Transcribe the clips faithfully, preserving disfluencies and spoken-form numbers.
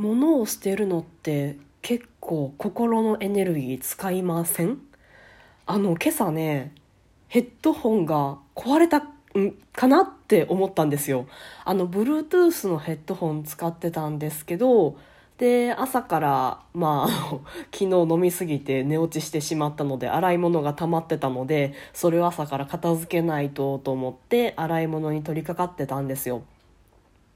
物を捨てるのって結構心のエネルギー使いません？あの今朝ねヘッドホンが壊れたかなって思ったんですよ。あの Bluetooth のヘッドホン使ってたんですけど、で朝から、まあ、昨日飲みすぎて寝落ちしてしまったので洗い物が溜まってたので、それを朝から片付けないとと思って洗い物に取り掛かってたんですよ。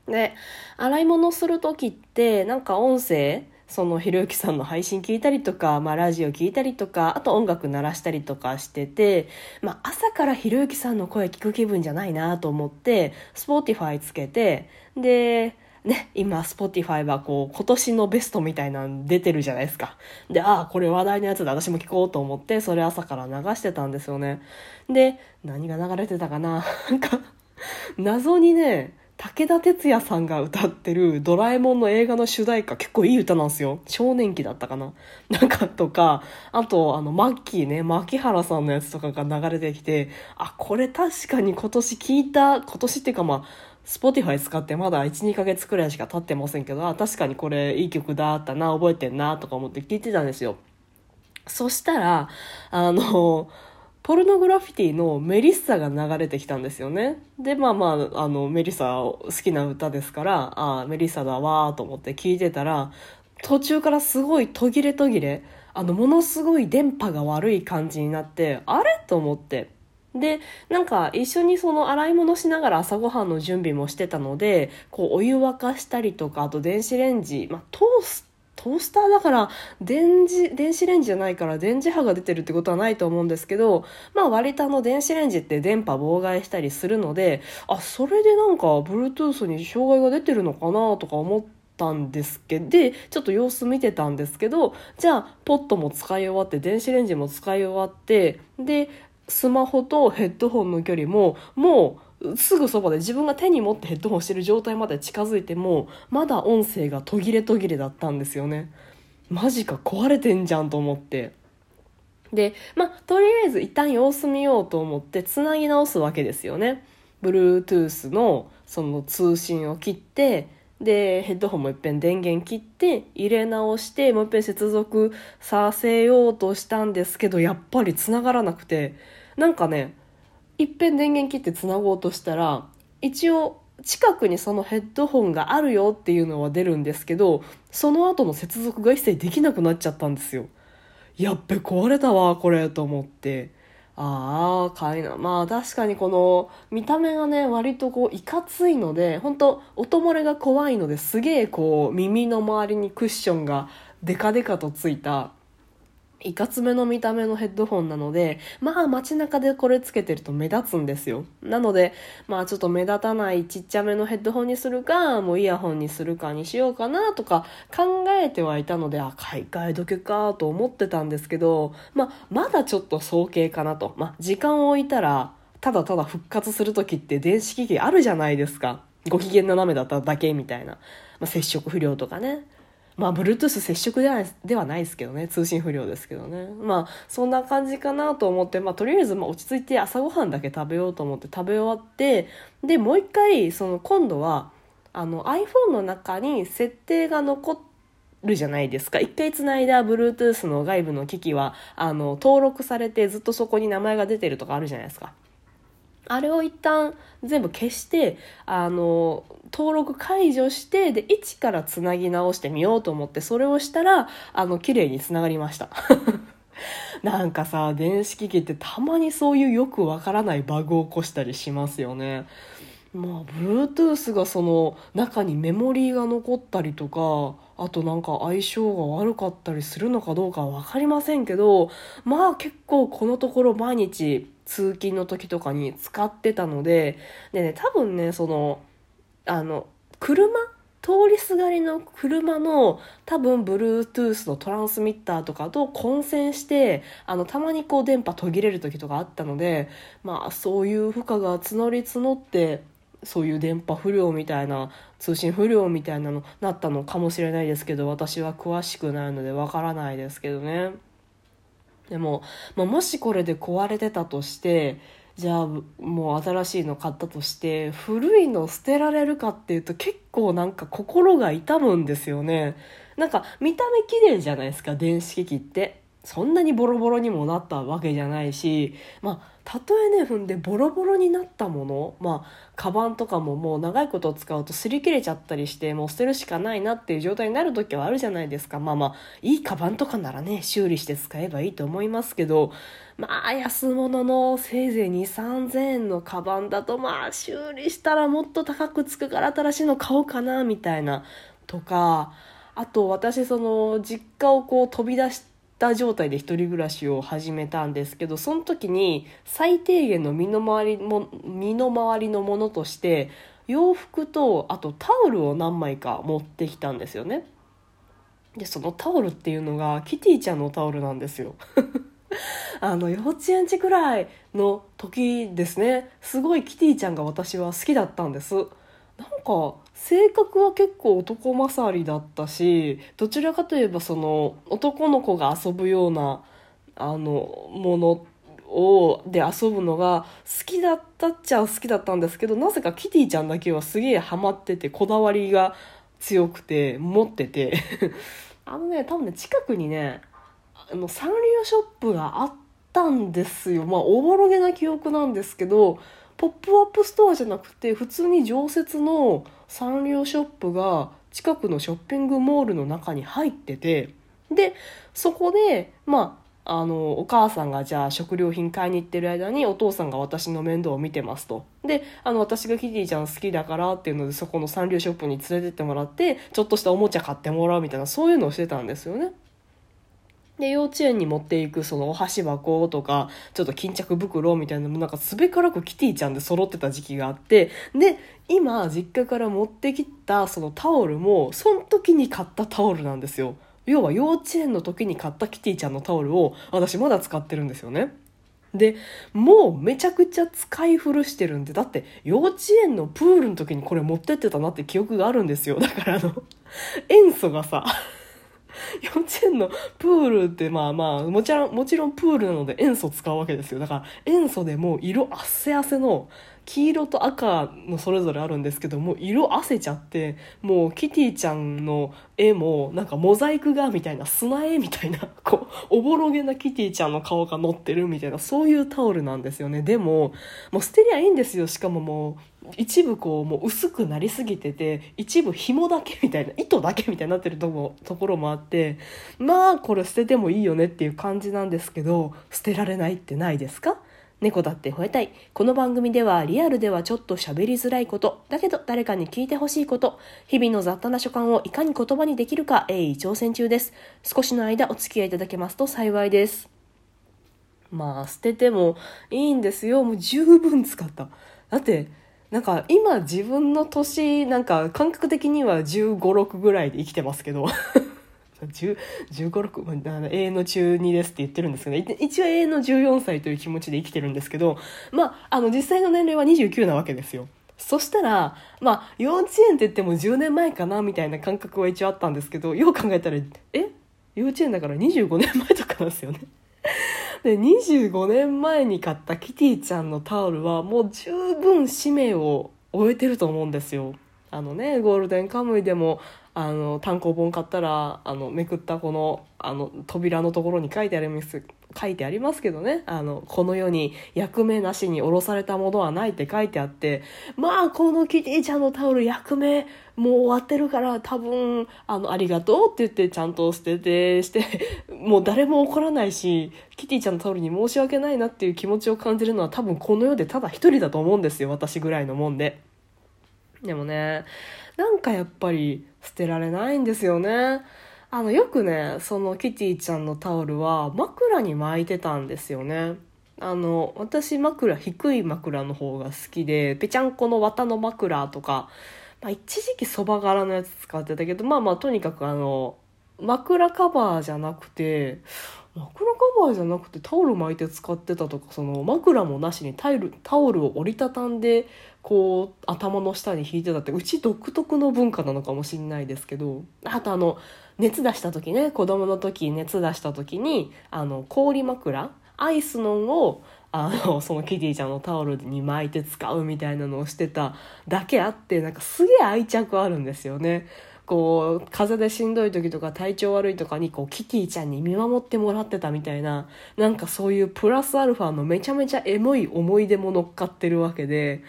で洗い物する時ってなんか音声、そのひろゆきさんの配信聞いたりとか、まあ、ラジオ聞いたりとか、あと音楽鳴らしたりとかしてて、まあ、朝からひろゆきさんの声聞く気分じゃないなと思ってSpotifyつけて、でね、今 Spotify はこう今年のベストみたいなの出てるじゃないですか。で、ああこれ話題のやつで私も聞こうと思ってそれ朝から流してたんですよね。で何が流れてたかななんか謎にね武田鉄矢さんが歌ってるドラえもんの映画の主題歌、結構いい歌なんですよ。少年期だったかななんかとか、あとあのマッキーね、牧原さんのやつとかが流れてきて、あこれ確かに今年聞いた、今年っていうかまあSpotify 使ってまだ いちにかげつくらいしか経ってませんけど、あ確かにこれいい曲だったな、覚えてんなとか思って聞いてたんですよ。そしたらあのポルノグラフィティのメリッサが流れてきたんですよね。でまあまあ、 あのメリッサ好きな歌ですから、あメリッサだわーと思って聞いてたら、途中からすごい途切れ途切れ、あのものすごい電波が悪い感じになって、あれと思って、でなんか一緒にその洗い物しながら朝ごはんの準備もしてたので、こうお湯沸かしたりとか、あと電子レンジ、まあ、トーストトースターだから電磁、電子レンジじゃないから電磁波が出てるってことはないと思うんですけど、まあ割とあの電子レンジって電波妨害したりするので、あそれでなんか Bluetooth に障害が出てるのかなとか思ったんですけど、でちょっと様子見てたんですけど、じゃあポットも使い終わって電子レンジも使い終わって、でスマホとヘッドホンの距離ももうすぐそばで、自分が手に持ってヘッドホンしてる状態まで近づいてもまだ音声が途切れ途切れだったんですよね。マジか壊れてんじゃんと思って、でまあとりあえず一旦様子見ようと思ってつなぎ直すわけですよね。 Bluetooth のその通信を切って、でヘッドホンもいっぺん電源切って入れ直して、もういっぺん接続させようとしたんですけど、やっぱりつながらなくて、なんかねいっぺん電源切ってつなごうとしたら、一応近くにそのヘッドホンがあるよっていうのは出るんですけど、その後の接続が一切できなくなっちゃったんですよ。やっべ壊れたわこれと思って、ああかいな、まあ確かにこの見た目がね割とこういかついので、本当音漏れが怖いので、すげえこう耳の周りにクッションがデカデカとついたいかつめの見た目のヘッドホンなので、まあ街中でこれつけてると目立つんですよ。なのでまあちょっと目立たないちっちゃめのヘッドホンにするか、もうイヤホンにするかにしようかなとか考えてはいたので、あ買い替え時かと思ってたんですけど、まあまだちょっと早計かなと、まあ時間を置いたらただただ復活する時って電子機器あるじゃないですか。ご機嫌斜めだっただけみたいな、まあ、接触不良とかね。まあ Bluetooth 接触ではない、ではないですけどね、通信不良ですけどね。まあそんな感じかなと思って、まあとりあえずまあ落ち着いて朝ごはんだけ食べようと思って食べ終わって、でもう一回その今度はあの iPhone の中に設定が残ってるじゃないですか。一回つないだ Bluetooth の外部の機器はあの登録されてずっとそこに名前が出てるとかあるじゃないですか。あれを一旦全部消して、あの、登録解除して、で、一からつなぎ直してみようと思って、それをしたら、あの、綺麗につながりました。なんかさ、電子機器ってたまにそういうよくわからないバグを起こしたりしますよね。まあ、Bluetooth がその中にメモリーが残ったりとか、あとなんか相性が悪かったりするのかどうかはわかりませんけど、まあ結構このところ毎日、通勤の時とかに使ってたので、でね、多分ね、その、あの、車、通りすがりの車の多分 Bluetooth のトランスミッターとかと混線して、あの、たまにこう電波途切れる時とかあったので、まあそういう負荷が募り募って、そういう電波不良みたいな、通信不良みたいなのなったのかもしれないですけど、私は詳しくないのでわからないですけどね。でも、まあ、もしこれで壊れてたとして、じゃあもう新しいの買ったとして古いの捨てられるかっていうと結構なんか心が痛むんですよね。なんか見た目綺麗じゃないですか、電子機器って。そんなにボロボロにもなったわけじゃないし、まあたとえね踏んでボロボロになったもの、まあカバンとかももう長いこと使うと擦り切れちゃったりしてもう捨てるしかないなっていう状態になる時はあるじゃないですか。まあまあいいカバンとかならね修理して使えばいいと思いますけど、まあ安物のせいぜい にせんさんぜんえんのカバンだとまあ修理したらもっと高くつくから新しいの買おうかなみたいなとか、あと私その実家をこう飛び出して状態で一人暮らしを始めたんですけど、その時に最低限の身の回りも身の回りのものとして洋服とあとタオルを何枚か持ってきたんですよね。でそのタオルっていうのがキティちゃんのタオルなんですよあの幼稚園児くらいの時ですね。すごいキティちゃんが私は好きだったんです。なんか性格は結構男勝りだったし、どちらかといえばその男の子が遊ぶようなあのものをで遊ぶのが好きだったっちゃ好きだったんですけど、なぜかキティちゃんだけはすげえハマっててこだわりが強くて持っててあのね多分ね近くにねあのサンリオショップがあったんですよ。まあおぼろげな記憶なんですけど、ポップアップストアじゃなくて普通に常設のサンリオショップが近くのショッピングモールの中に入ってて、でそこでまああのお母さんがじゃあ食料品買いに行ってる間にお父さんが私の面倒を見てますと。であの私がキティちゃん好きだからっていうのでそこのサンリオショップに連れてってもらってちょっとしたおもちゃ買ってもらうみたいな、そういうのをしてたんですよね。で幼稚園に持っていくそのお箸箱とかちょっと巾着袋みたいなのもなんかすべからくキティちゃんで揃ってた時期があって、で今実家から持ってきたそのタオルもその時に買ったタオルなんですよ。要は幼稚園の時に買ったキティちゃんのタオルを私まだ使ってるんですよね。でもうめちゃくちゃ使い古してるんで、だって幼稚園のプールの時にこれ持ってってたなって記憶があるんですよ。だからあの塩素がさ幼稚園のプールってまあまあもちろん、もちろんプールなので塩素使うわけですよ。だから塩素でもう色あせあせの黄色と赤のそれぞれあるんですけど、もう色あせちゃってもうキティちゃんの絵もなんかモザイク画みたいな砂絵みたいなこうおぼろげなキティちゃんの顔が載ってるみたいな、そういうタオルなんですよね。でももう捨てりゃいいんですよ。しかももう一部こうもう薄くなりすぎてて一部紐だけみたいな糸だけみたいになってるとこ、ところもあって、まあこれ捨ててもいいよねっていう感じなんですけど、捨てられないってないですか？猫だって吠えたい。この番組ではリアルではちょっと喋りづらいことだけど誰かに聞いてほしいこと、日々の雑多な所感をいかに言葉にできるか鋭意挑戦中です。少しの間お付き合いいただけますと幸いです。まあ捨ててもいいんですよ。もう十分使った。だってなんか今自分の年なんか感覚的にはじゅうご、ろくぐらいで生きてますけどじゅうご、ろく永遠の中にですって言ってるんですけど、一応永遠のじゅうよんさいという気持ちで生きてるんですけど、まああの実際の年齢はにじゅうきゅうなわけですよ。そしたらまあ幼稚園って言ってもじゅうねんまえかなみたいな感覚は一応あったんですけど、よう考えたらえ幼稚園だからにじゅうごねんまえとかなんですよねでにじゅうごねんまえに買ったキティちゃんのタオルはもう十分使命を終えてると思うんですよ。あのねゴールデンカムイでもあの単行本買ったらあのめくったこの、あの扉のところに書いてあります、書いてありますけどね、あのこの世に役目なしに降ろされたものはないって書いてあって、まあこのキティちゃんのタオル役目もう終わってるから多分あのありがとうって言ってちゃんと捨ててしてもう誰も怒らないしキティちゃんのタオルに申し訳ないなっていう気持ちを感じるのは多分この世でただ一人だと思うんですよ、私ぐらいのもんで。でもねなんかやっぱり捨てられないんですよね。あのよくねそのキティちゃんのタオルは枕に巻いてたんですよね。あの私枕低い枕の方が好きでぺちゃんこの綿の枕とか、まあ、一時期そば柄のやつ使ってたけど、まあまあとにかくあの枕カバーじゃなくて枕カバーじゃなくてタオル巻いて使ってたとか、その枕もなしにタイルタオルを折りたたんでこう頭の下に引いてたってうち独特の文化なのかもしれないですけど、あとあの熱出した時ね、子供の時熱出した時にあの氷枕アイスのんをあのそのキティちゃんのタオルに巻いて使うみたいなのをしてただけあって、なんかすげえ愛着あるんですよね。こう風邪でしんどい時とか体調悪いとかにこうキティちゃんに見守ってもらってたみたいな、なんかそういうプラスアルファのめちゃめちゃエモい思い出も乗っかってるわけで、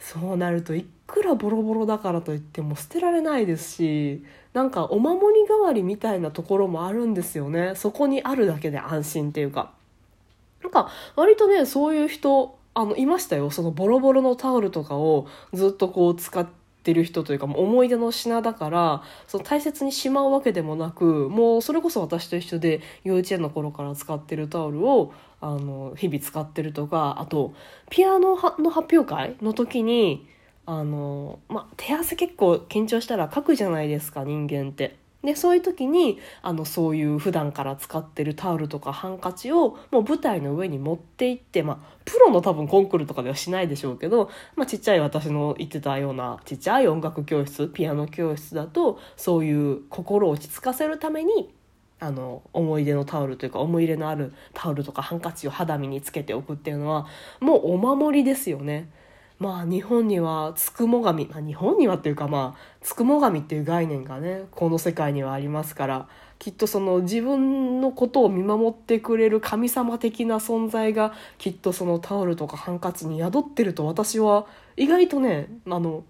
そうなるといくらボロボロだからといっても捨てられないですし、なんかお守り代わりみたいなところもあるんですよね。そこにあるだけで安心っていうか、なんか割とねそういう人あのいましたよ。そのボロボロのタオルとかをずっとこう使っている人というか、もう思い出の品だからその大切にしまうわけでもなく、もうそれこそ私と一緒で幼稚園の頃から使ってるタオルをあの日々使ってるとか、あとピアノの発表会の時にあの、ま、手汗結構緊張したらかくじゃないですか人間って。でそういう時にあのそういう普段から使ってるタオルとかハンカチをもう舞台の上に持っていって、まあ、プロの多分コンクールとかではしないでしょうけど、まあ、ちっちゃい私の言ってたようなちっちゃい音楽教室、ピアノ教室だとそういう心を落ち着かせるためにあの思い出のタオルというか思い入れのあるタオルとかハンカチを肌身につけておくっていうのはもうお守りですよね。まあ日本にはつくも神、まあ、日本にはっていうか、まあつくも神っていう概念がねこの世界にはありますから、きっとその自分のことを見守ってくれる神様的な存在がきっとそのタオルとかハンカチに宿ってると、私は意外とねあの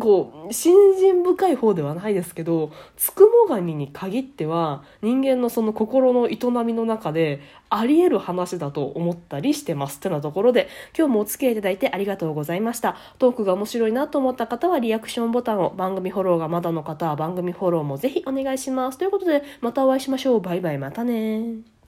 こう信心深い方ではないですけど、つくも神に限っては人間のその心の営みの中であり得る話だと思ったりしてますってなところで、今日もお付き合いいただいてありがとうございました。トークが面白いなと思った方はリアクションボタンを、番組フォローがまだの方は番組フォローもぜひお願いしますということで、またお会いしましょう。バイバイ、またね。